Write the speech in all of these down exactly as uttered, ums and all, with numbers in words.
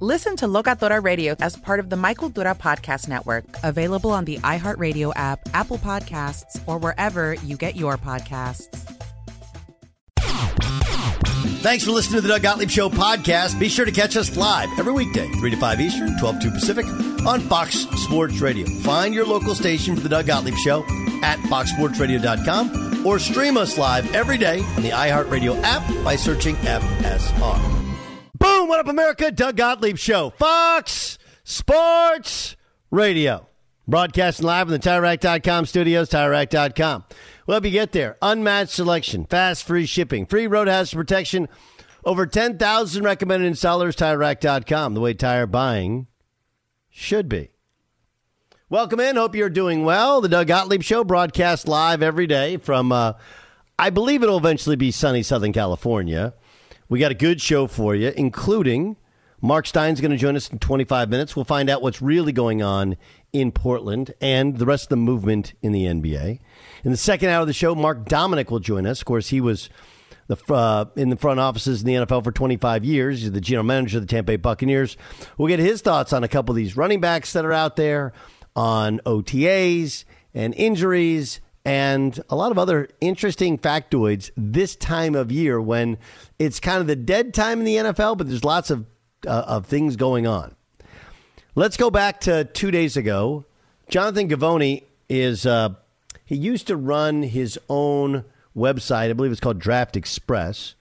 Listen to Locatora Radio as part of the My Cultura Podcast Network, available on the iHeartRadio app, Apple Podcasts, or wherever you get your podcasts. Thanks for listening to the Doug Gottlieb Show podcast. Be sure to catch us live every weekday, three to five Eastern, twelve to two Pacific, on Fox Sports Radio. Find your local station for the Doug Gottlieb Show at fox sports radio dot com or stream us live every day on the iHeartRadio app by searching F S R. Boom! What up, America? Doug Gottlieb Show. Fox Sports Radio. Broadcasting live in the tire rack dot com studios, tire rack dot com. We'll help you get there. Unmatched selection, fast, free shipping, free roadhouse protection, over ten thousand recommended installers, tire rack dot com, the way tire buying should be. Welcome in. Hope you're doing well. The Doug Gottlieb Show broadcasts live every day from, uh, I believe it'll eventually be sunny Southern California. We got a good show for you, including Mark Stein's going to join us in twenty-five minutes. We'll find out what's really going on in Portland and the rest of the movement in the N B A. In the second hour of the show, Mark Dominick will join us. Of course, he was the uh, in the front offices in the N F L for twenty-five years. He's the general manager of the Tampa Bay Buccaneers. We'll get his thoughts on a couple of these running backs that are out there, on O T As and injuries, and a lot of other interesting factoids this time of year when it's kind of the dead time in the N F L, but there's lots of uh, of things going on. Let's go back to two days ago. Jonathan Givony is, uh, he used to run his own website. I believe it's called Draft Express.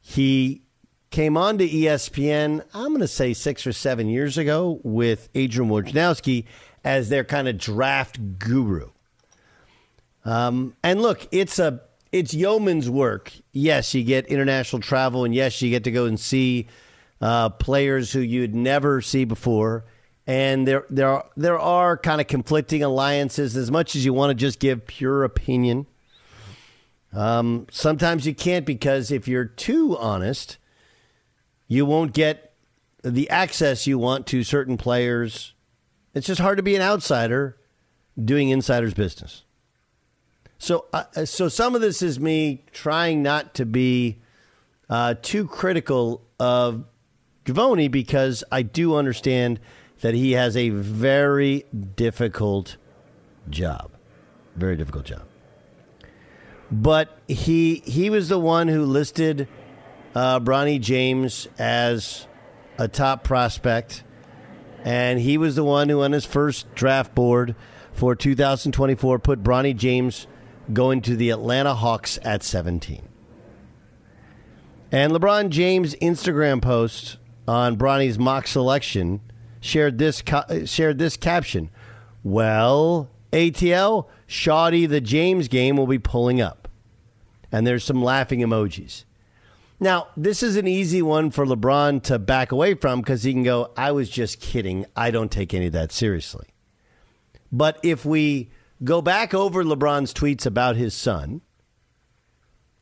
He came on to E S P N, I'm going to say six or seven years ago, with Adrian Wojnarowski as their kind of draft guru. Um, and look, it's a it's yeoman's work. Yes, you get international travel, and yes, you get to go and see uh, players who you'd never see before. And there there are, there are kind of conflicting alliances. As much as you want to just give pure opinion, um, sometimes you can't, because if you're too honest, you won't get the access you want to certain players. It's just hard to be an outsider doing insider's business. So uh, so some of this is me trying not to be uh, too critical of Givony, because I do understand that he has a very difficult job, very difficult job. But he he was the one who listed uh, Bronny James as a top prospect, and he was the one who on his first draft board for two thousand twenty-four put Bronny James going to the Atlanta Hawks at seventeen. And LeBron James' Instagram post on Bronny's mock selection shared this co- shared this caption. Well, A T L, Shawty, the James game will be pulling up. And there's some laughing emojis. Now, this is an easy one for LeBron to back away from, because he can go, I was just kidding. I don't take any of that seriously. But if we go back over LeBron's tweets about his son.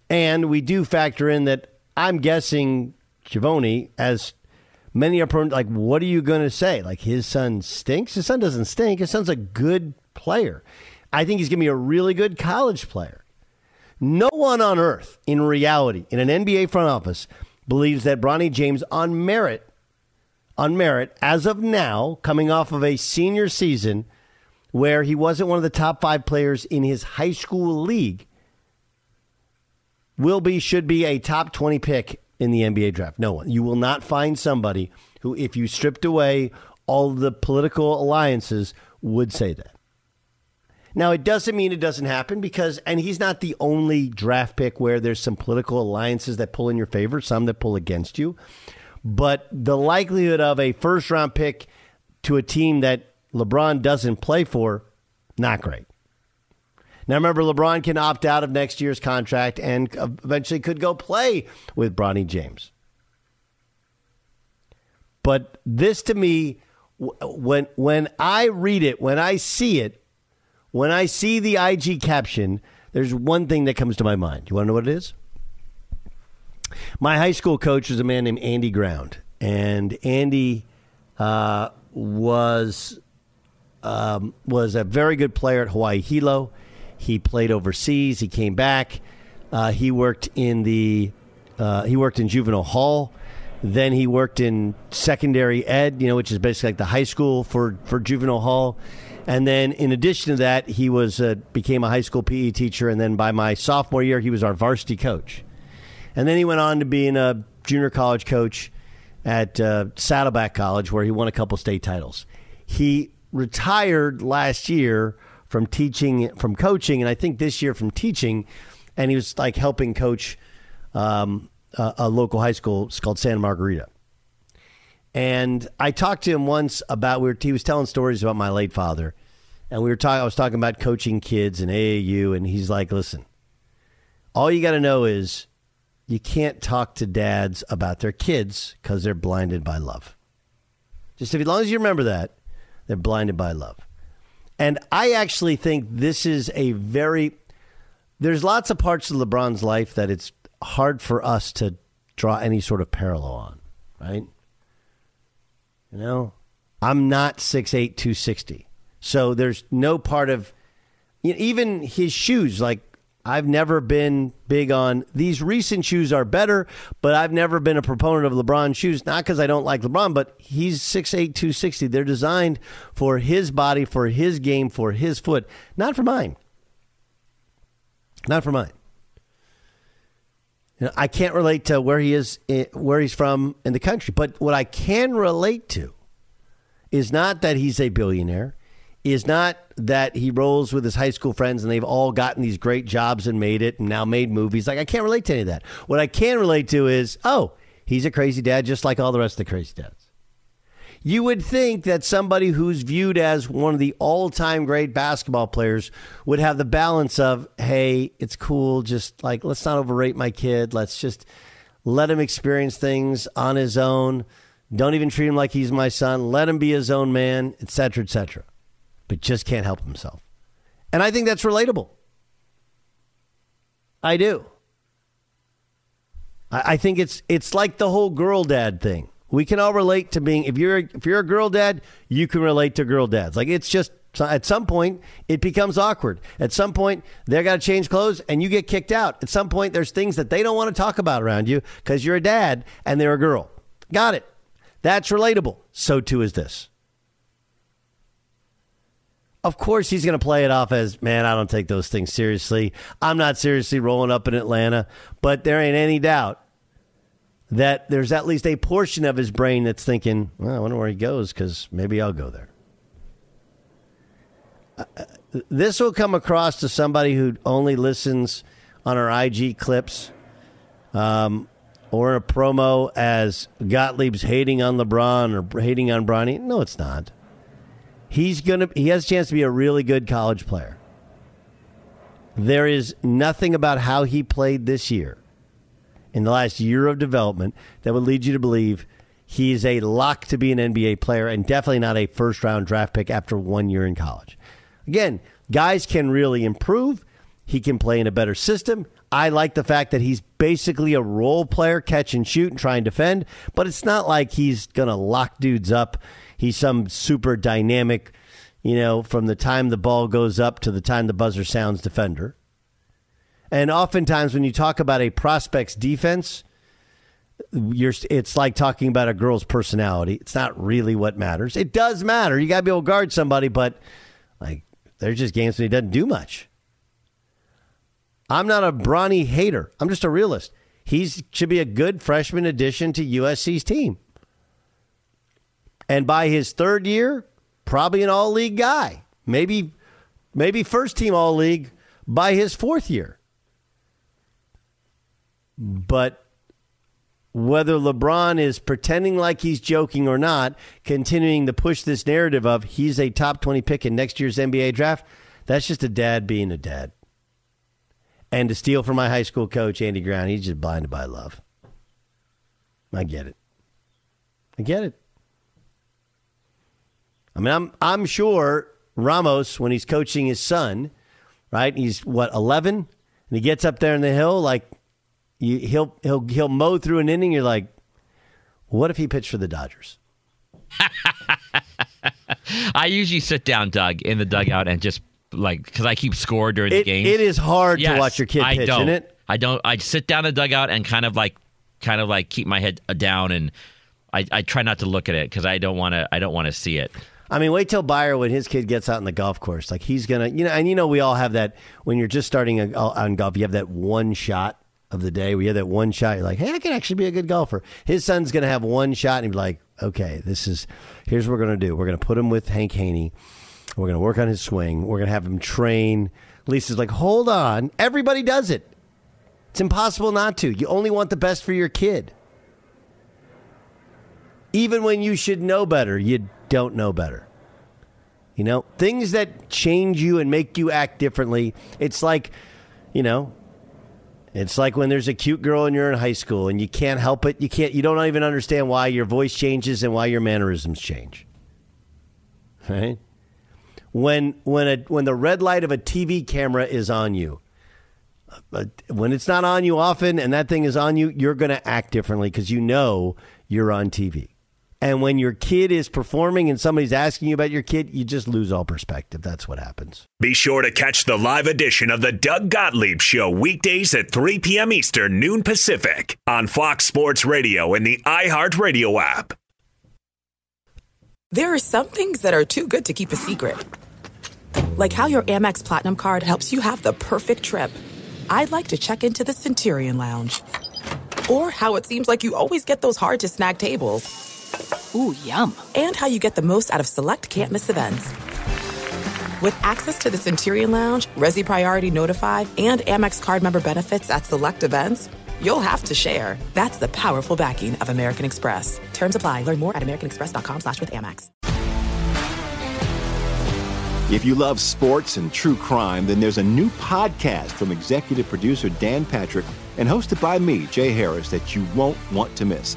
And we do factor in that I'm guessing Giovanni, as many are prone, like, what are you going to say? Like, his son stinks? His son doesn't stink. His son's a good player. I think he's going to be a really good college player. No one on earth, in reality, in an N B A front office, believes that Bronny James, on merit, on merit, as of now, coming off of a senior season where he wasn't one of the top five players in his high school league, will be, should be a top twenty pick in the N B A draft. No one. You will not find somebody who, if you stripped away all the political alliances, would say that. Now, it doesn't mean it doesn't happen because, and he's not the only draft pick where there's some political alliances that pull in your favor, some that pull against you. But the likelihood of a first round pick to a team that LeBron doesn't play for, not great. Now, remember, LeBron can opt out of next year's contract and eventually could go play with Bronny James. But this, to me, when when I read it, when I see it, when I see the I G caption, there's one thing that comes to my mind. You want to know what it is? My high school coach was a man named Andy Ground. And Andy uh, was, um, was a very good player at Hawaii Hilo. He played overseas. He came back. Uh, he worked in the uh, he worked in juvenile hall. Then he worked in secondary ed, you know, which is basically like the high school for, for juvenile hall. And then in addition to that, he was uh, became a high school P E teacher. And then by my sophomore year, he was our varsity coach. And then he went on to being a junior college coach at uh, Saddleback College, where he won a couple state titles. He retired last year from teaching, from coaching, and I think this year from teaching, and he was like helping coach um, a, a local high school. It's called Santa Margarita. And I talked to him once about, we were, he was telling stories about my late father, and we were talking. I was talking about coaching kids and A A U, and he's like, "Listen, all you got to know is you can't talk to dads about their kids because they're blinded by love. Just if, as long as you remember that, they're blinded by love." And I actually think this is a very, there's lots of parts of LeBron's life that it's hard for us to draw any sort of parallel on, right? You know, I'm not six eight, two sixty. So there's no part of, you know, even his shoes, like I've never been big on, these recent shoes are better, but I've never been a proponent of LeBron shoes, not because I don't like LeBron, but he's six eight, two sixty. They're designed for his body, for his game, for his foot, not for mine. Not for mine. You know, I can't relate to where he is, where he's from in the country, but what I can relate to is not that he's a billionaire, is not that he rolls with his high school friends and they've all gotten these great jobs and made it and now made movies. Like, I can't relate to any of that. What I can relate to is, oh, he's a crazy dad just like all the rest of the crazy dads. You would think that somebody who's viewed as one of the all-time great basketball players would have the balance of, hey, it's cool, just like, let's not overrate my kid. Let's just let him experience things on his own. Don't even treat him like he's my son. Let him be his own man, et cetera, et cetera. But just can't help himself. And I think that's relatable. I do. I, I think it's it's like the whole girl dad thing. We can all relate to being, if you're if you're a girl dad, you can relate to girl dads. Like, it's just, at some point, it becomes awkward. At some point, they're got to change clothes and you get kicked out. At some point, there's things that they don't want to talk about around you because you're a dad and they're a girl. Got it. That's relatable. So too is this. Of course, he's going to play it off as, man, I don't take those things seriously. I'm not seriously rolling up in Atlanta. But there ain't any doubt that there's at least a portion of his brain that's thinking, well, I wonder where he goes because maybe I'll go there. Uh, this will come across to somebody who only listens on our I G clips um, or in a promo as Gottlieb's hating on LeBron or hating on Bronny. No, it's not. He's gonna. He has a chance to be a really good college player. There is nothing about how he played this year, in the last year of development, that would lead you to believe he is a lock to be an N B A player and definitely not a first-round draft pick after one year in college. Again, guys can really improve. He can play in a better system. I like the fact that he's basically a role player, catch and shoot and try and defend, but it's not like he's going to lock dudes up. He's some super dynamic, you know, from the time the ball goes up to the time the buzzer sounds defender. And oftentimes when you talk about a prospect's defense, you're, it's like talking about a girl's personality. It's not really what matters. It does matter. You got to be able to guard somebody, but like there's just games when he doesn't do much. I'm not a Bronny hater. I'm just a realist. He should be a good freshman addition to U S C's team. And by his third year, probably an all-league guy. Maybe, maybe first-team all-league by his fourth year. But whether LeBron is pretending like he's joking or not, continuing to push this narrative of he's a top twenty pick in next year's N B A draft, that's just a dad being a dad. And to steal from my high school coach, Andy Brown, he's just blinded by love. I get it. I get it. I mean, I'm I'm sure Ramos, when he's coaching his son, right? He's what, eleven, and he gets up there in the hill, like you, he'll he'll he'll mow through an inning. You're like, what if he pitched for the Dodgers? I usually sit down, Doug, in the dugout and just. Like, because I keep score during the it, games. It is hard yes, to watch your kid I pitch, don't. isn't it? I don't. I sit down in the dugout and kind of like, kind of like keep my head down, and I, I try not to look at it because I don't want to. I don't want to see it. I mean, wait till Byer when his kid gets out on the golf course. Like he's gonna, you know, and you know, we all have that when you're just starting a, on golf. You have that one shot of the day. We have that one shot. You're like, hey, I could actually be a good golfer. His son's gonna have one shot, and he'd be like, okay, this is here's what we're gonna do. We're gonna put him with Hank Haney. We're going to work on his swing. We're going to have him train. Lisa's like, hold on. Everybody does it. It's impossible not to. You only want the best for your kid. Even when you should know better, you don't know better. You know, things that change you and make you act differently. It's like, you know, it's like when there's a cute girl and you're in high school and you can't help it. You can't, you don't even understand why your voice changes and why your mannerisms change. Right? When when a, when the red light of a T V camera is on you, when it's not on you often and that thing is on you, you're going to act differently because you know you're on T V. And when your kid is performing and somebody's asking you about your kid, you just lose all perspective. That's what happens. Be sure to catch the live edition of the Doug Gottlieb Show weekdays at three p.m. Eastern, noon Pacific on Fox Sports Radio and the iHeartRadio app. There are some things that are too good to keep a secret. Like how your Amex Platinum card helps you have the perfect trip. I'd like to check into the Centurion Lounge. Or how it seems like you always get those hard-to-snag tables. Ooh, yum. And how you get the most out of select can't-miss events. With access to the Centurion Lounge, Resi Priority Notified, and Amex card member benefits at select events, you'll have to share. That's the powerful backing of American Express. Terms apply. Learn more at americanexpress.com slash with Amex. If you love sports and true crime, then there's a new podcast from executive producer Dan Patrick and hosted by me, Jay Harris, that you won't want to miss.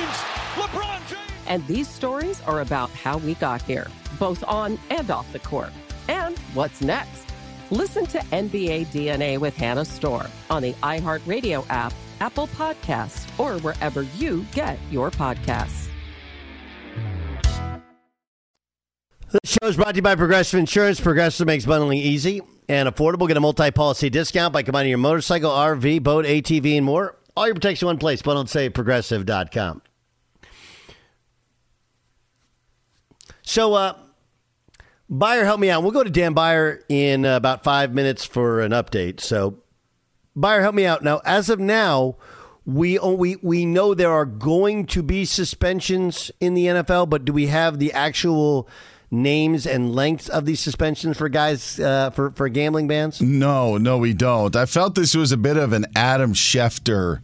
James. LeBron James. And these stories are about how we got here, both on and off the court. And what's next? Listen to N B A D N A with Hannah Storm on the iHeartRadio app, Apple Podcasts, or wherever you get your podcasts. This show is brought to you by Progressive Insurance. Progressive makes bundling easy and affordable. Get a multi-policy discount by combining your motorcycle, R V, boat, A T V, and more. All your protection in one place. Bundle and save. Progressive dot com. So, uh, Byer, help me out. We'll go to Dan Byer in uh, about five minutes for an update. So, Byer, help me out. Now, as of now, we, oh, we we know there are going to be suspensions in the N F L, but do we have the actual names and lengths of these suspensions for guys uh, for, for gambling bans? No, no, we don't. I felt this was a bit of an Adam Schefter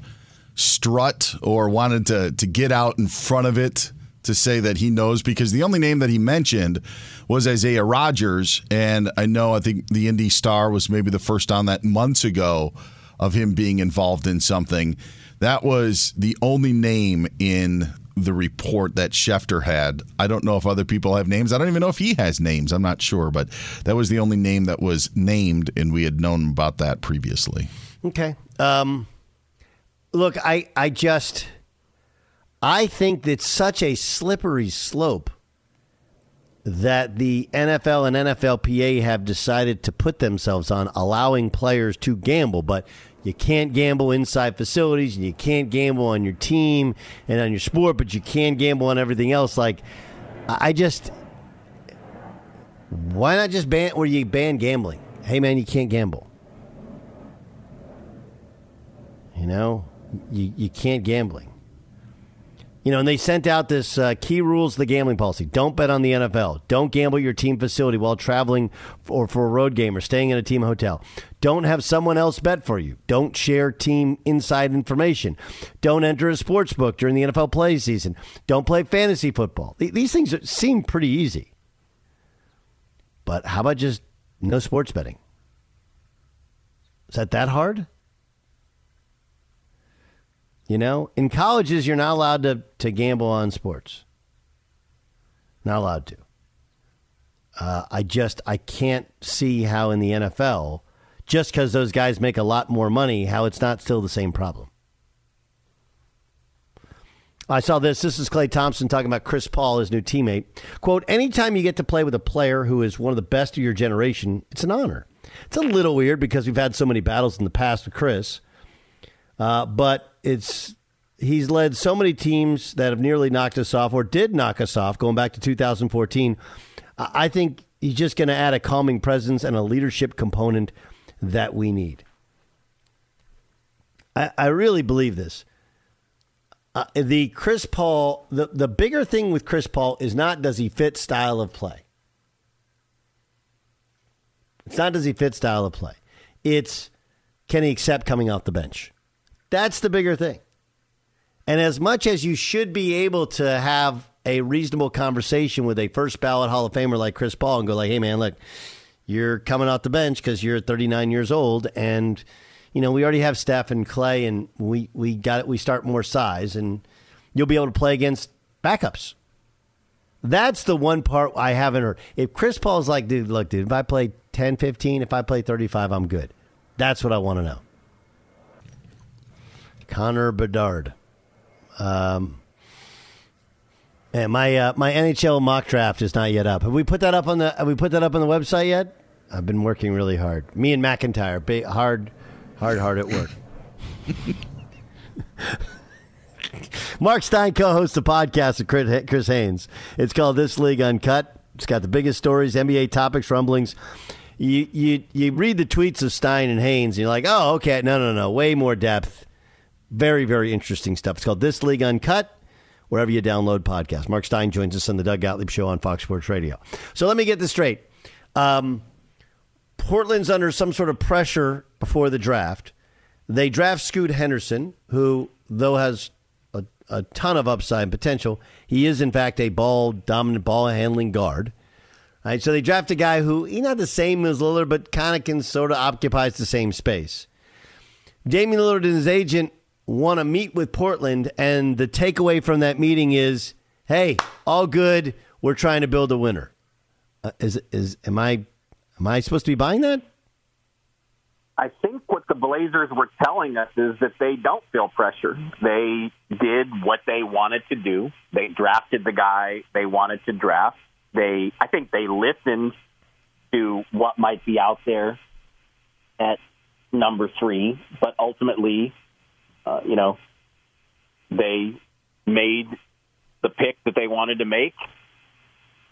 strut, or wanted to, to get out in front of it, to say that he knows, because the only name that he mentioned was Isaiah Rodgers. And I know, I think the Indy Star was maybe the first on that months ago of him being involved in something. That was the only name in the report that Schefter had. I don't know if other people have names. I don't even know if he has names. I'm not sure, but that was the only name that was named, and we had known about that previously. Okay. Um, look, I, I just... I think that's such a slippery slope that the N F L and N F L P A have decided to put themselves on, allowing players to gamble. But you can't gamble inside facilities, and you can't gamble on your team and on your sport, but you can gamble on everything else. Like, I just, why not just ban, or you ban gambling? Hey, man, you can't gamble. You know, you, you can't gambling. You know, and they sent out this uh, key rules of the gambling policy. Don't bet on the N F L. Don't gamble your team facility while traveling or for a road game or staying in a team hotel. Don't have someone else bet for you. Don't share team inside information. Don't enter a sports book during the N F L play season. Don't play fantasy football. These things seem pretty easy. But how about just no sports betting? Is that that hard? You know, in colleges, you're not allowed to, to gamble on sports. Not allowed to. Uh, I just, I can't see how in the N F L, just because those guys make a lot more money, how it's not still the same problem. I saw this. This is Klay Thompson talking about Chris Paul, his new teammate. Quote, anytime you get to play with a player who is one of the best of your generation, it's an honor. It's a little weird because we've had so many battles in the past with Chris. Uh, but it's he's led so many teams that have nearly knocked us off, or did knock us off, going back to two thousand fourteen. I think he's just going to add a calming presence and a leadership component that we need. I, I really believe this. Uh, the Chris Paul, the, the bigger thing with Chris Paul is not does he fit style of play. It's not does he fit style of play. It's can he accept coming off the bench. That's the bigger thing. And as much as you should be able to have a reasonable conversation with a first ballot Hall of Famer like Chris Paul and go like, hey, man, look, you're coming off the bench because you're thirty-nine years old. And, you know, we already have Steph and Clay, and we, we got it. We start more size, and you'll be able to play against backups. That's the one part I haven't heard. If Chris Paul's like, dude, look, dude, if I play ten, fifteen, if I play thirty-five, I'm good. That's what I want to know. Connor Bedard. Um, and my uh, my N H L mock draft is not yet up. Have we put that up on the have we put that up on the website yet? I've been working really hard. Me and McIntyre, ba- hard, hard, hard at work. Mark Stein co-hosts the podcast with Chris Haynes. It's called This League Uncut. It's got the biggest stories, N B A topics, rumblings. You you you read the tweets of Stein and Haynes, and you're like, oh, okay, no, no, no, way more depth. Very, very interesting stuff. It's called This League Uncut, wherever you download podcasts. Mark Stein joins us on the Doug Gottlieb Show on Fox Sports Radio. So let me get this straight. Um, Portland's under some sort of pressure before the draft. They draft Scoot Henderson, who, though has a, a ton of upside potential, he is, in fact, a ball-dominant, ball-handling guard. All right, so they draft a guy who, he's not the same as Lillard, but kind of can sort of occupies the same space. Damian Lillard and his agent want to meet with Portland, and the takeaway from that meeting is, hey, all good, we're trying to build a winner. Uh, is is am I am I supposed to be buying that? I think what the Blazers were telling us is that they don't feel pressure. They did what they wanted to do. They drafted the guy they wanted to draft. They I think they listened to what might be out there at number three, but ultimately Uh, you know, they made the pick that they wanted to make.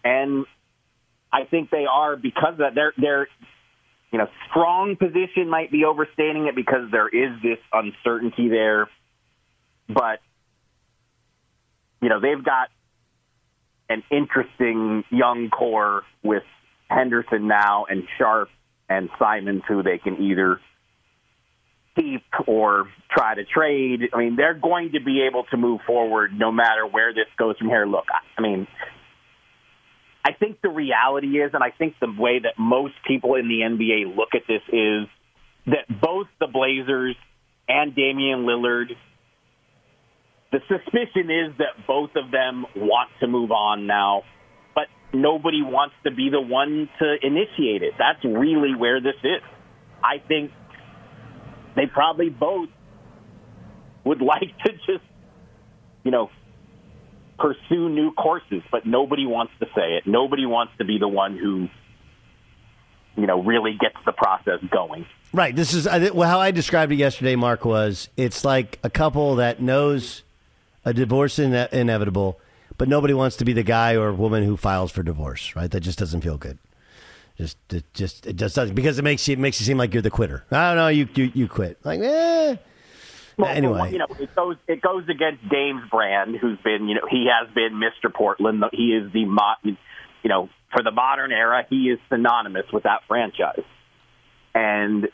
And I think they are, because of that, their, their, you know, strong position might be overstating it, because there is this uncertainty there. But, you know, they've got an interesting young core with Henderson now and Sharp and Simons, who they can either keep or try to trade. I mean, they're going to be able to move forward no matter where this goes from here. Look, I mean, I think the reality is, and I think the way that most people in the N B A look at this is that both the Blazers and Damian Lillard, the suspicion is that both of them want to move on now, but nobody wants to be the one to initiate it. That's really where this is. I think they probably both would like to just, you know, pursue new courses, but nobody wants to say it. Nobody wants to be the one who, you know, really gets the process going. Right. This is I, well, how I described it yesterday, Mark, was it's like a couple that knows a divorce is in- inevitable, but nobody wants to be the guy or woman who files for divorce, right? That just doesn't feel good. Just, it just, it just doesn't, because it makes you, it makes you seem like you're the quitter. I don't know, you, you, you quit. Like, eh. Well, anyway, well, you know, it goes, it goes against Dame's brand, who's been, you know, he has been Mister Portland. He is the, you know, for the modern era, he is synonymous with that franchise. And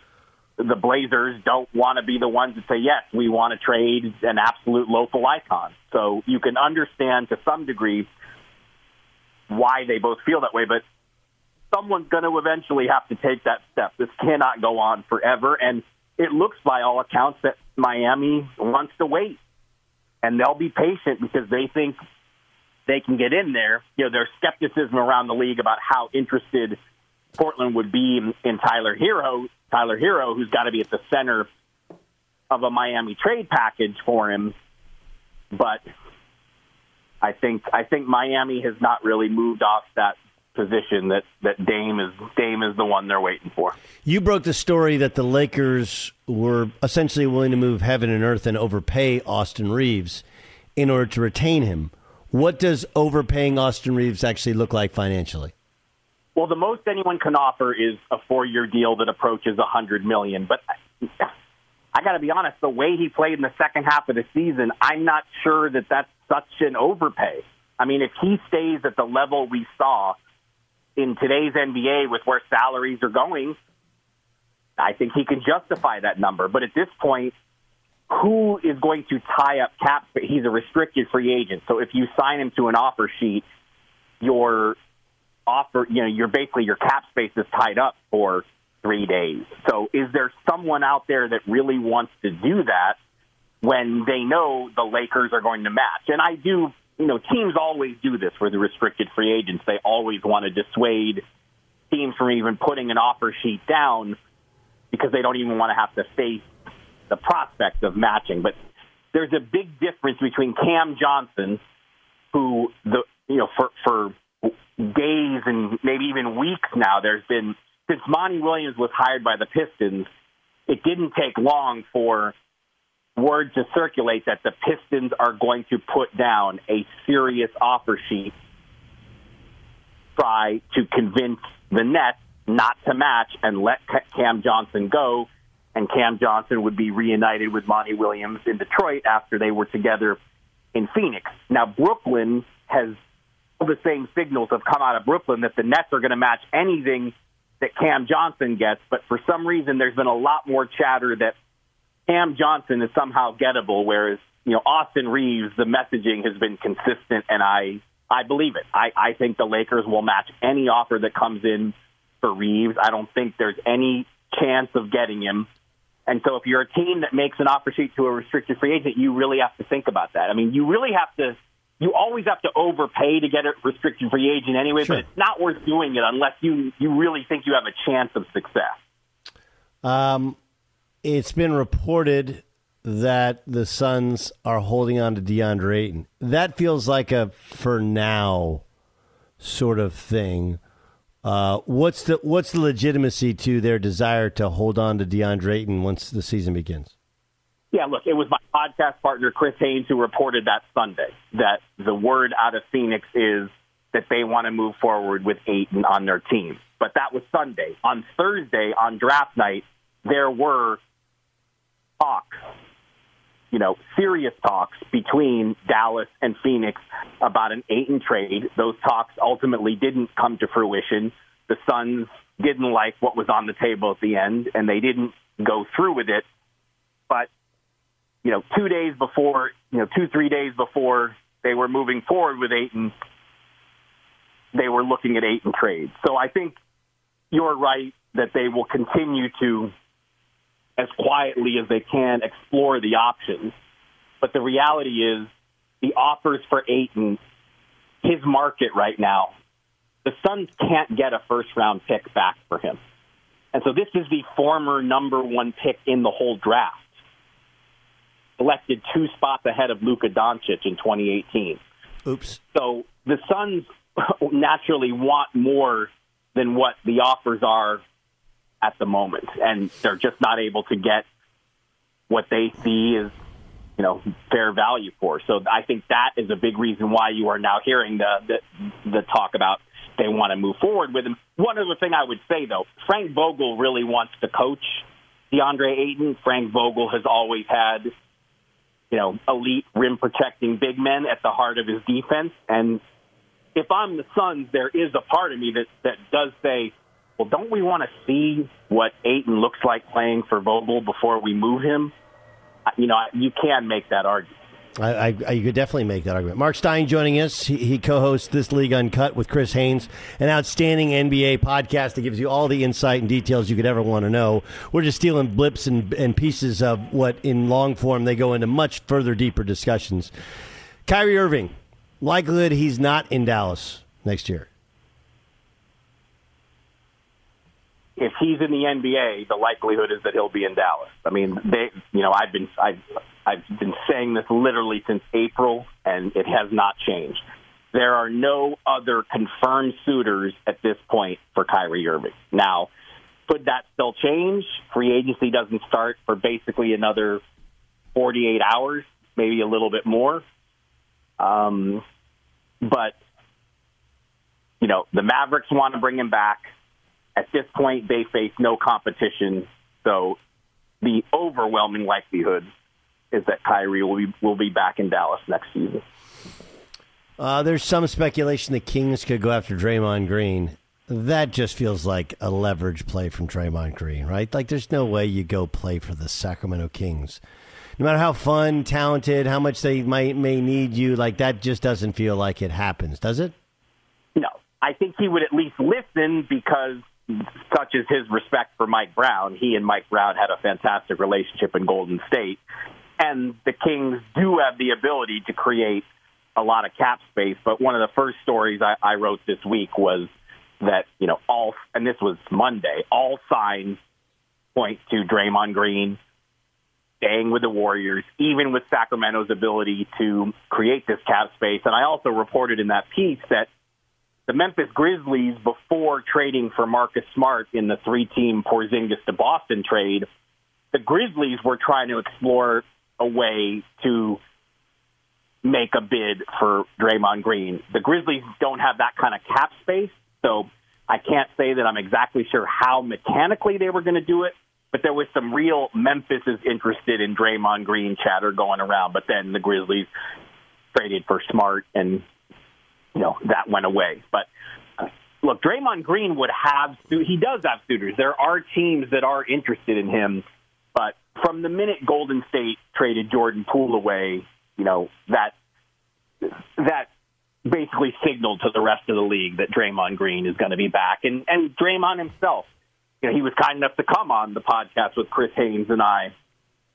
the Blazers don't want to be the ones that say, yes, we want to trade an absolute local icon. So you can understand to some degree why they both feel that way, but someone's going to eventually have to take that step. This cannot go on forever. And it looks, by all accounts, that Miami wants to wait. And they'll be patient because they think they can get in there. You know, there's skepticism around the league about how interested Portland would be in, in Tyler Hero. Tyler Hero, who's got to be at the center of a Miami trade package for him. But I think I think Miami has not really moved off that position that, that Dame is Dame is the one they're waiting for. You broke the story that the Lakers were essentially willing to move heaven and earth and overpay Austin Reeves in order to retain him. What does overpaying Austin Reeves actually look like financially? Well, the most anyone can offer is a four-year deal that approaches one hundred million dollars. But I, I got to be honest, the way he played in the second half of the season, I'm not sure that that's such an overpay. I mean, if he stays at the level we saw in today's N B A with where salaries are going, I think he can justify that number. But at this point, who is going to tie up cap? He's a restricted free agent. So if you sign him to an offer sheet, your offer, you know, you're basically your cap space is tied up for three days. So is there someone out there that really wants to do that when they know the Lakers are going to match? And I do You know, teams always do this for the restricted free agents. They always want to dissuade teams from even putting an offer sheet down because they don't even want to have to face the prospect of matching. But there's a big difference between Cam Johnson, who, the you know, for, for days and maybe even weeks now, there's been since Monty Williams was hired by the Pistons, it didn't take long for word to circulate that the Pistons are going to put down a serious offer sheet, try to convince the Nets not to match and let Cam Johnson go, and Cam Johnson would be reunited with Monty Williams in Detroit after they were together in Phoenix. Now, Brooklyn has all the same signals have come out of Brooklyn that the Nets are going to match anything that Cam Johnson gets, but for some reason there's been a lot more chatter that Cam Johnson is somehow gettable, whereas, you know, Austin Reeves, the messaging has been consistent, and I I believe it. I, I think the Lakers will match any offer that comes in for Reeves. I don't think there's any chance of getting him. And so if you're a team that makes an offer sheet to a restricted free agent, you really have to think about that. I mean, you really have to – you always have to overpay to get a restricted free agent anyway, sure. But it's not worth doing it unless you, you really think you have a chance of success. Um, it's been reported that the Suns are holding on to DeAndre Ayton. That feels like a for now sort of thing. Uh, what's the what's the legitimacy to their desire to hold on to DeAndre Ayton once the season begins? Yeah, look, it was my podcast partner, Chris Haynes, who reported that Sunday that the word out of Phoenix is that they want to move forward with Ayton on their team. But that was Sunday. On Thursday, on draft night, there were talks, you know, serious talks between Dallas and Phoenix about an Ayton trade. Those talks ultimately didn't come to fruition. The Suns didn't like what was on the table at the end, and they didn't go through with it. But, you know, two days before, you know, two, three days before they were moving forward with Ayton, they were looking at Ayton trades. So I think you're right that they will continue to, as quietly as they can, explore the options. But the reality is the offers for Ayton, his market right now, the Suns can't get a first-round pick back for him. And so this is the former number one pick in the whole draft, selected two spots ahead of Luka Doncic in twenty eighteen. Oops. So the Suns naturally want more than what the offers are at the moment, and they're just not able to get what they see as, you know, fair value for. So I think that is a big reason why you are now hearing the the, the talk about they want to move forward with him. One other thing I would say, though, Frank Vogel really wants to coach DeAndre Ayton. Frank Vogel has always had, you know, elite rim protecting big men at the heart of his defense. And if I'm the Suns, there is a part of me that that does say, well, don't we want to see what Ayton looks like playing for Vogel before we move him? You know, you can make that argument. I, I, I you could definitely make that argument. Mark Stein joining us. He, he co-hosts This League Uncut with Chris Haynes, an outstanding N B A podcast that gives you all the insight and details you could ever want to know. We're just stealing blips and, and pieces of what, in long form, they go into much further, deeper discussions. Kyrie Irving, likelihood he's not in Dallas next year. If he's in the N B A, the likelihood is that he'll be in Dallas. I mean, they, you know, I've been I've, I've been saying this literally since April, and it has not changed. There are no other confirmed suitors at this point for Kyrie Irving. Now, could that still change? Free agency doesn't start for basically another forty-eight hours, maybe a little bit more. Um, but, you know, the Mavericks want to bring him back. At this point, they face no competition, so the overwhelming likelihood is that Kyrie will be, will be back in Dallas next season. Uh, there's some speculation the Kings could go after Draymond Green. That just feels like a leverage play from Draymond Green, right? Like, there's no way you go play for the Sacramento Kings. No matter how fun, talented, how much they might may need you, like, that just doesn't feel like it happens, does it? No. I think he would at least listen because such is his respect for Mike Brown. He and Mike Brown had a fantastic relationship in Golden State. And the Kings do have the ability to create a lot of cap space. But one of the first stories I, I wrote this week was that, you know, all, and this was Monday, all signs point to Draymond Green staying with the Warriors, even with Sacramento's ability to create this cap space. And I also reported in that piece that the Memphis Grizzlies, before trading for Marcus Smart in the three-team Porzingis to Boston trade, the Grizzlies were trying to explore a way to make a bid for Draymond Green. The Grizzlies don't have that kind of cap space, so I can't say that I'm exactly sure how mechanically they were going to do it, but there was some real Memphis is interested in Draymond Green chatter going around, but then the Grizzlies traded for Smart and, you know, that went away. But uh, look, Draymond Green would have, he does have suitors. There are teams that are interested in him, but from the minute Golden State traded Jordan Poole away, you know, that that basically signaled to the rest of the league that Draymond Green is going to be back. And, and Draymond himself, you know, he was kind enough to come on the podcast with Chris Haynes and I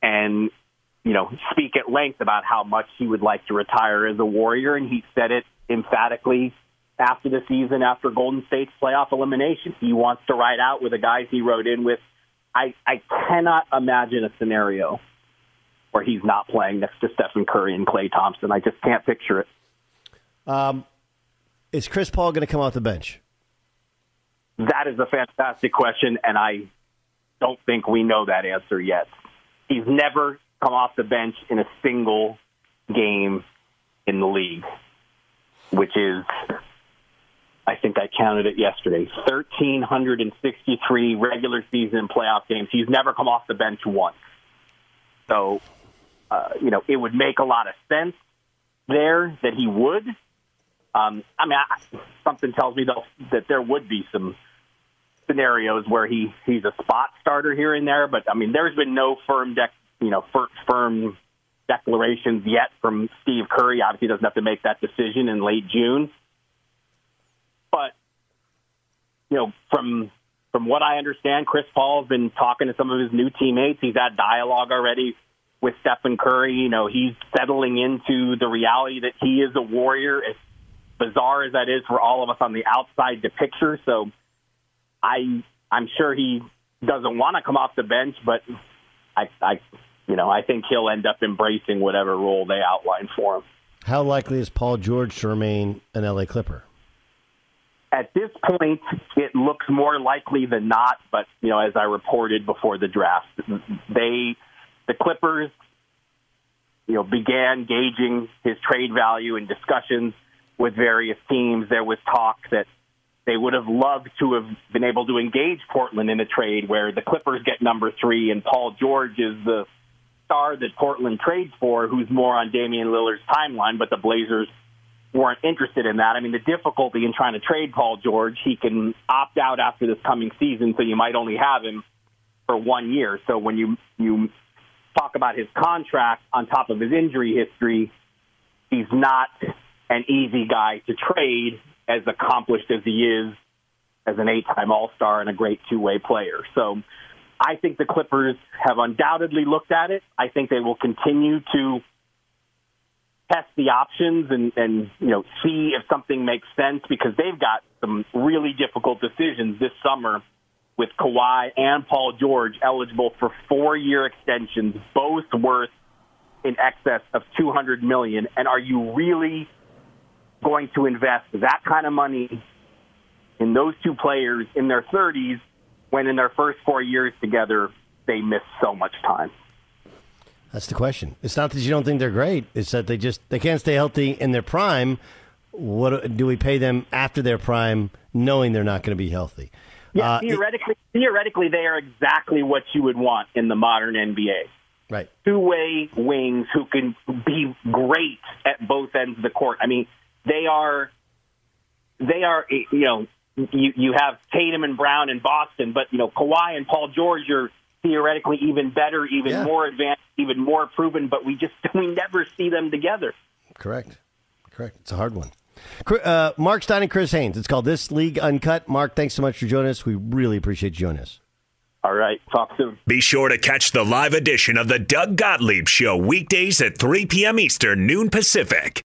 and, you know, speak at length about how much he would like to retire as a Warrior. And he said it emphatically after the season, after Golden State's playoff elimination. He wants to ride out with the guys he rode in with. I, I cannot imagine a scenario where he's not playing next to Stephen Curry and Klay Thompson. I just can't picture it. Um, is Chris Paul going to come off the bench? That is a fantastic question, and I don't think we know that answer yet. He's never come off the bench in a single game in the league, which is, I think I counted it yesterday, one thousand three hundred sixty-three regular season playoff games. He's never come off the bench once. So, uh, you know, it would make a lot of sense there that he would. Um, I mean, I, something tells me though that there would be some scenarios where he, he's a spot starter here and there. But I mean, there's been no firm, dec- you know, firm, firm declarations yet from Steve Curry. Obviously, he doesn't have to make that decision in late June. But you know, from from what I understand, Chris Paul has been talking to some of his new teammates. He's had dialogue already with Stephen Curry. You know, he's settling into the reality that he is a Warrior, as bizarre as that is for all of us on the outside to picture. So I, I'm sure he doesn't want to come off the bench, but I, I, you know, I think he'll end up embracing whatever role they outline for him. How likely is Paul George to remain an L A Clipper? At this point, it looks more likely than not, but, you know, as I reported before the draft, they, the Clippers, you know, began gauging his trade value in discussions with various teams. There was talk that they would have loved to have been able to engage Portland in a trade where the Clippers get number three and Paul George is the star that Portland trades for, who's more on Damian Lillard's timeline, but the Blazers weren't interested in that. I mean, the difficulty in trying to trade Paul George, he can opt out after this coming season, so you might only have him for one year. So when you, you talk about his contract on top of his injury history, he's not an easy guy to trade, as accomplished as he is as an eight-time All-Star and a great two-way player. So I think the Clippers have undoubtedly looked at it. I think they will continue to test the options and, and, you know, see if something makes sense, because they've got some really difficult decisions this summer with Kawhi and Paul George eligible for four-year extensions, both worth in excess of two hundred million dollars. And are you really going to invest that kind of money in those two players in their thirties when in their first four years together they miss so much time? That's the question. It's not that you don't think they're great. It's that they just they can't stay healthy in their prime. What do we pay them after their prime, knowing they're not going to be healthy? Yeah, uh, theoretically, it, theoretically, they are exactly what you would want in the modern N B A. Right, two-way wings who can be great at both ends of the court. I mean, they are, they are. You know, you you have Tatum and Brown in Boston, but you know, Kawhi and Paul George are theoretically even better, even yeah. more advanced, even more proven, but we just we never see them together. Correct. Correct. It's a hard one. Uh, Mark Stein and Chris Haynes. It's called This League Uncut. Mark, thanks so much for joining us. We really appreciate you joining us. All right. Talk soon. Be sure to catch the live edition of the Doug Gottlieb Show weekdays at three p.m. Eastern, noon Pacific.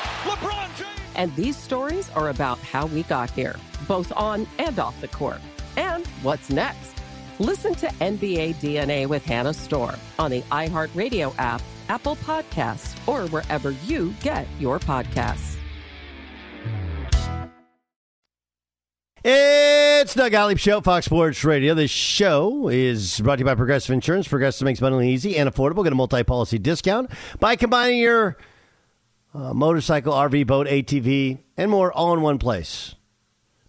James. LeBron James. And these stories are about how we got here, both on and off the court. And what's next? Listen to N B A D N A with Hannah Storm on the iHeartRadio app, Apple Podcasts, or wherever you get your podcasts. It's Doug Gottlieb Show, Fox Sports Radio. This show is brought to you by Progressive Insurance. Progressive makes bundling easy and affordable. Get a multi-policy discount by combining your Uh, motorcycle, R V, boat, A T V, and more all in one place.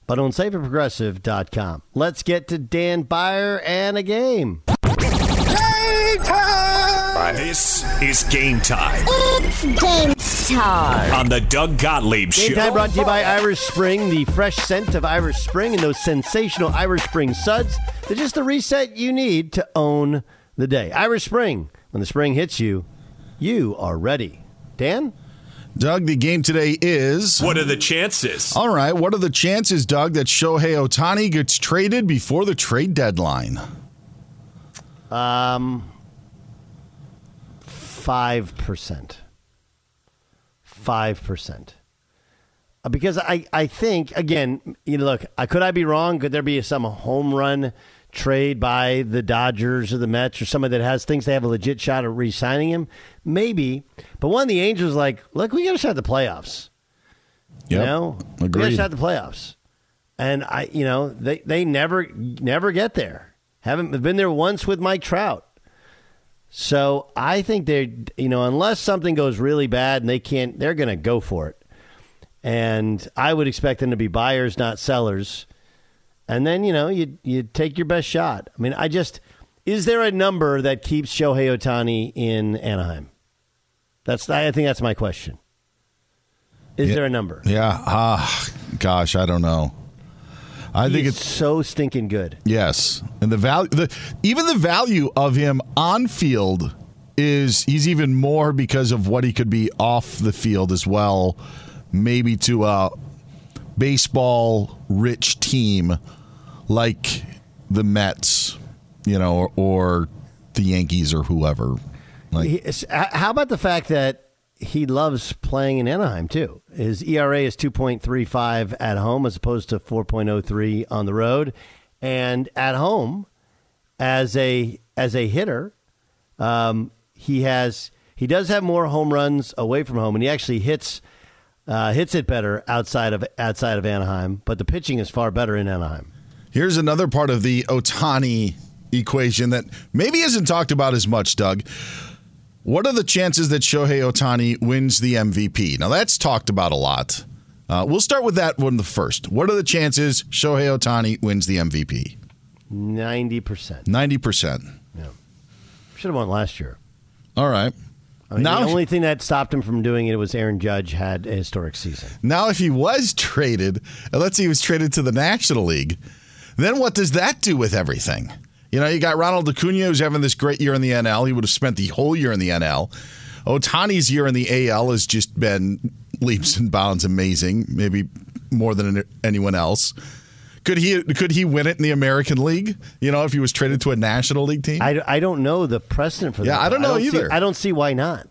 But on safe and progressive dot com. Let's get to Dan Byer and a game. Game time! This is Game Time. It's Game Time. On the Doug Gottlieb Show. Game Time brought to you by Irish Spring. The fresh scent of Irish Spring and those sensational Irish Spring suds. They're just the reset you need to own the day. Irish Spring. When the spring hits you, you are ready. Dan? Doug, the game today is... What are the chances? All right, what are the chances, Doug, that Shohei Ohtani gets traded before the trade deadline? Um, five percent. five percent. Because I, I think, again, you know, look, I, could I be wrong? Could there be some home run trade by the Dodgers or the Mets or someone that has things they have a legit shot at re-signing him? Maybe. But one, the Angels like, look, we got a shot at the playoffs. You yep. know? Agreed. We got a shot at the playoffs. And, I, you know, they, they never never get there. Haven't been there once with Mike Trout. So I think they, you know, unless something goes really bad and they can't, they're going to go for it. And I would expect them to be buyers, not sellers. And then, you know, you you take your best shot. I mean, I just, is there a number that keeps Shohei Ohtani in Anaheim? That's I think that's my question. Is yeah, there a number? Yeah. Ah, gosh, I don't know. I he think it's so stinking good. Yes. And the value, the, even the value of him on field is, he's even more because of what he could be off the field as well. Maybe to a baseball-rich team like the Mets, you know, or, or the Yankees or whoever. Like, how about the fact that he loves playing in Anaheim, too? His E R A is two point three five at home as opposed to four point oh three on the road. And at home, as a as a hitter, um, he has he does have more home runs away from home, and he actually hits uh, hits it better outside of outside of Anaheim. But the pitching is far better in Anaheim. Here's another part of the Ohtani equation that maybe isn't talked about as much, Doug. What are the chances that Shohei Ohtani wins the M V P? Now, that's talked about a lot. Uh, we'll start with that one the first. What are the chances Shohei Ohtani wins the M V P? ninety percent. ninety percent. Yeah. Should have won last year. All right. I mean, now the only thing that stopped him from doing it was Aaron Judge had a historic season. Now, if he was traded, and let's say he was traded to the National League, then what does that do with everything? You know, you got Ronald Acuna, who's having this great year in the N L. He would have spent the whole year in the N L. Ohtani's year in the A L has just been leaps and bounds amazing, maybe more than anyone else. Could he could he win it in the American League, you know, if he was traded to a National League team? I, I don't know the precedent for that. Yeah, I don't know I don't either. See, I don't see why not.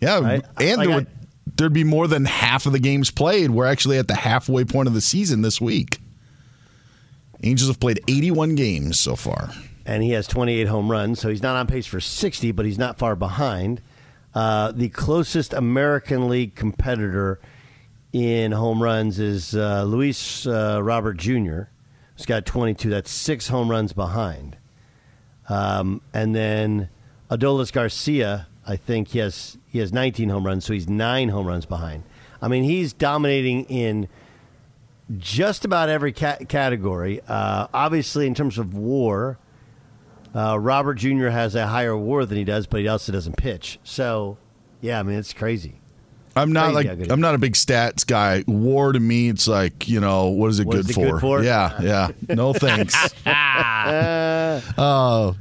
Yeah, right? and like there would, I, there'd be more than half of the games played. We're actually at the halfway point of the season this week. Angels have played eighty-one games so far. And he has twenty-eight home runs, so he's not on pace for sixty, but he's not far behind. Uh, the closest American League competitor in home runs is uh, Luis uh, Robert Junior He's got twenty-two. That's six home runs behind. Um, and then Adolis Garcia, I think he has he has nineteen home runs, so he's nine home runs behind. I mean, he's dominating in just about every cat- category. Uh, obviously, in terms of WAR, Uh, Robert Junior has a higher WAR than he does, but he also doesn't pitch. So, yeah, I mean, it's crazy. I'm not crazy like I'm not a big stats guy. WAR to me, it's like, you know, what is it, what good, is it for? good for? Yeah, yeah. No thanks. uh, uh,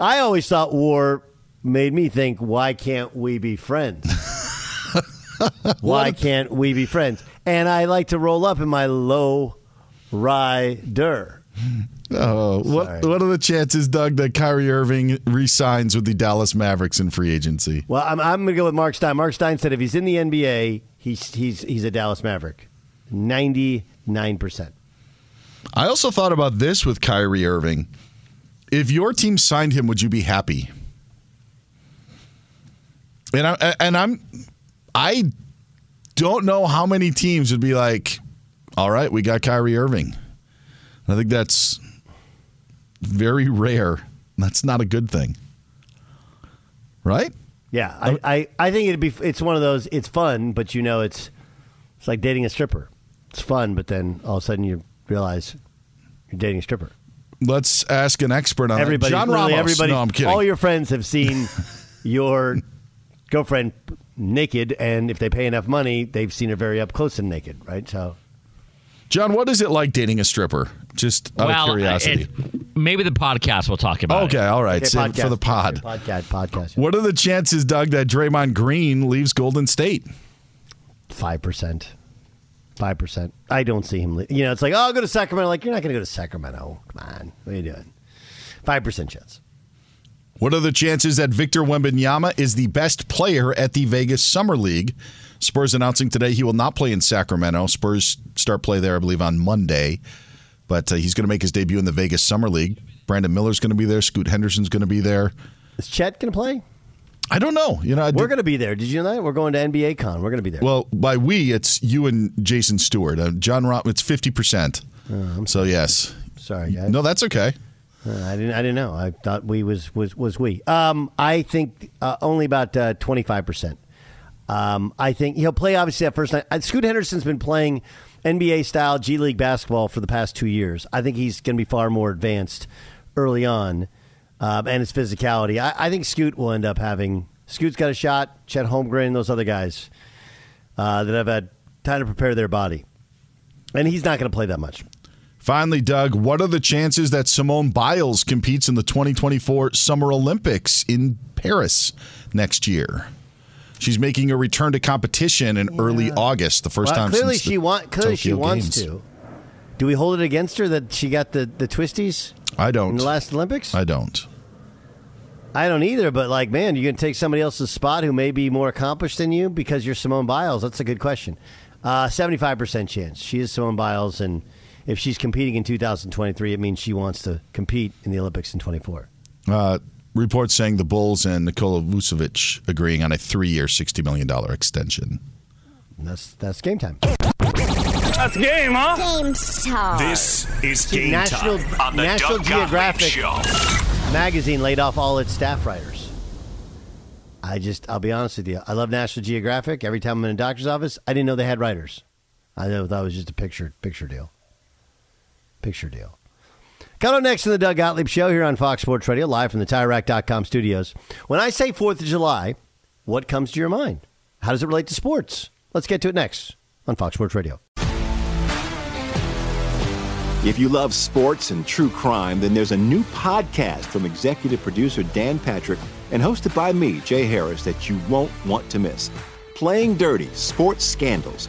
I always thought WAR made me think, why can't we be friends? why can't we be friends? And I like to roll up in my low rider. Oh, what, what are the chances, Doug, that Kyrie Irving re-signs with the Dallas Mavericks in free agency? Well, I'm, I'm going to go with Mark Stein. Mark Stein said if he's in the N B A, he's he's he's a Dallas Maverick, ninety-nine percent. I also thought about this with Kyrie Irving. If your team signed him, would you be happy? And I and I'm I don't know how many teams would be like, all right, we got Kyrie Irving. I think that's very rare. That's not a good thing, right? Yeah, I, I, I think it'd be. It's one of those. It's fun, but you know, it's it's like dating a stripper. It's fun, but then all of a sudden you realize you're dating a stripper. Let's ask an expert on everybody, that. John really, Ramos. Everybody, no, I'm kidding. All your friends have seen your girlfriend naked, and if they pay enough money, they've seen her very up close and naked, right? So. John, what is it like dating a stripper? Just out well, of curiosity. It, maybe the podcast will talk about okay, it. Okay, all right. Okay, so podcast, for the pod. Podcast, podcast. Yeah. What are the chances, Doug, that Draymond Green leaves Golden State? five percent. five percent. I don't see him leave. You know, it's like, oh, I'll go to Sacramento. Like, you're not going to go to Sacramento. Come on. What are you doing? five percent chance. What are the chances that Victor Wembanyama is the best player at the Vegas Summer League? Spurs announcing today he will not play in Sacramento. Spurs start play there, I believe, on Monday. But uh, he's going to make his debut in the Vegas Summer League. Brandon Miller's going to be there. Scoot Henderson's going to be there. Is Chet going to play? I don't know. You know, I We're going to be there. Did you know that? We're going to N B A Con. We're going to be there. Well, by we, it's you and Jason Stewart. Uh, John Rom, it's fifty percent. Oh, I'm so, sorry. yes. Sorry, guys. No, that's okay. Uh, I didn't I didn't know. I thought we was, was, was we. Um, I think uh, only about uh, twenty-five percent. Um, I think he'll play, obviously, that first night. Scoot Henderson's been playing N B A-style G League basketball for the past two years. I think he's going to be far more advanced early on, um, and his physicality. I, I think Scoot will end up having – Scoot's got a shot, Chet Holmgren, those other guys uh, that have had time to prepare their body. And he's not going to play that much. Finally, Doug, what are the chances that Simone Biles competes in the twenty twenty-four Summer Olympics in Paris next year? She's making a return to competition in yeah. early August, the first well, time clearly since she the want, Clearly Tokyo she wants games. to. Do we hold it against her that she got the, the twisties? I don't. In the last Olympics? I don't. I don't either, but like, man, you're going to take somebody else's spot who may be more accomplished than you because you're Simone Biles? That's a good question. Uh, seventy-five percent chance. She is Simone Biles, and if she's competing in two thousand twenty-three, it means she wants to compete in the Olympics in twenty-four. Uh, reports saying the Bulls and Nikola Vucevic agreeing on a three-year, sixty million dollars extension. That's, that's game time. That's game, huh? Game time. This is See, game National, time on the National Doug Geographic Show. Magazine laid off all its staff writers. I just, I'll be honest with you. I love National Geographic. Every time I'm in a doctor's office, I didn't know they had writers. I thought it was just a picture, picture deal. Picture deal. Coming up next in the Doug Gottlieb Show here on Fox Sports Radio, live from the Tire Rack dot com studios. When I say fourth of July, what comes to your mind? How does it relate to sports? Let's get to it next on Fox Sports Radio. If you love sports and true crime, then there's a new podcast from executive producer Dan Patrick and hosted by me, Jay Harris, that you won't want to miss. Playing Dirty Sports Scandals.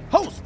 host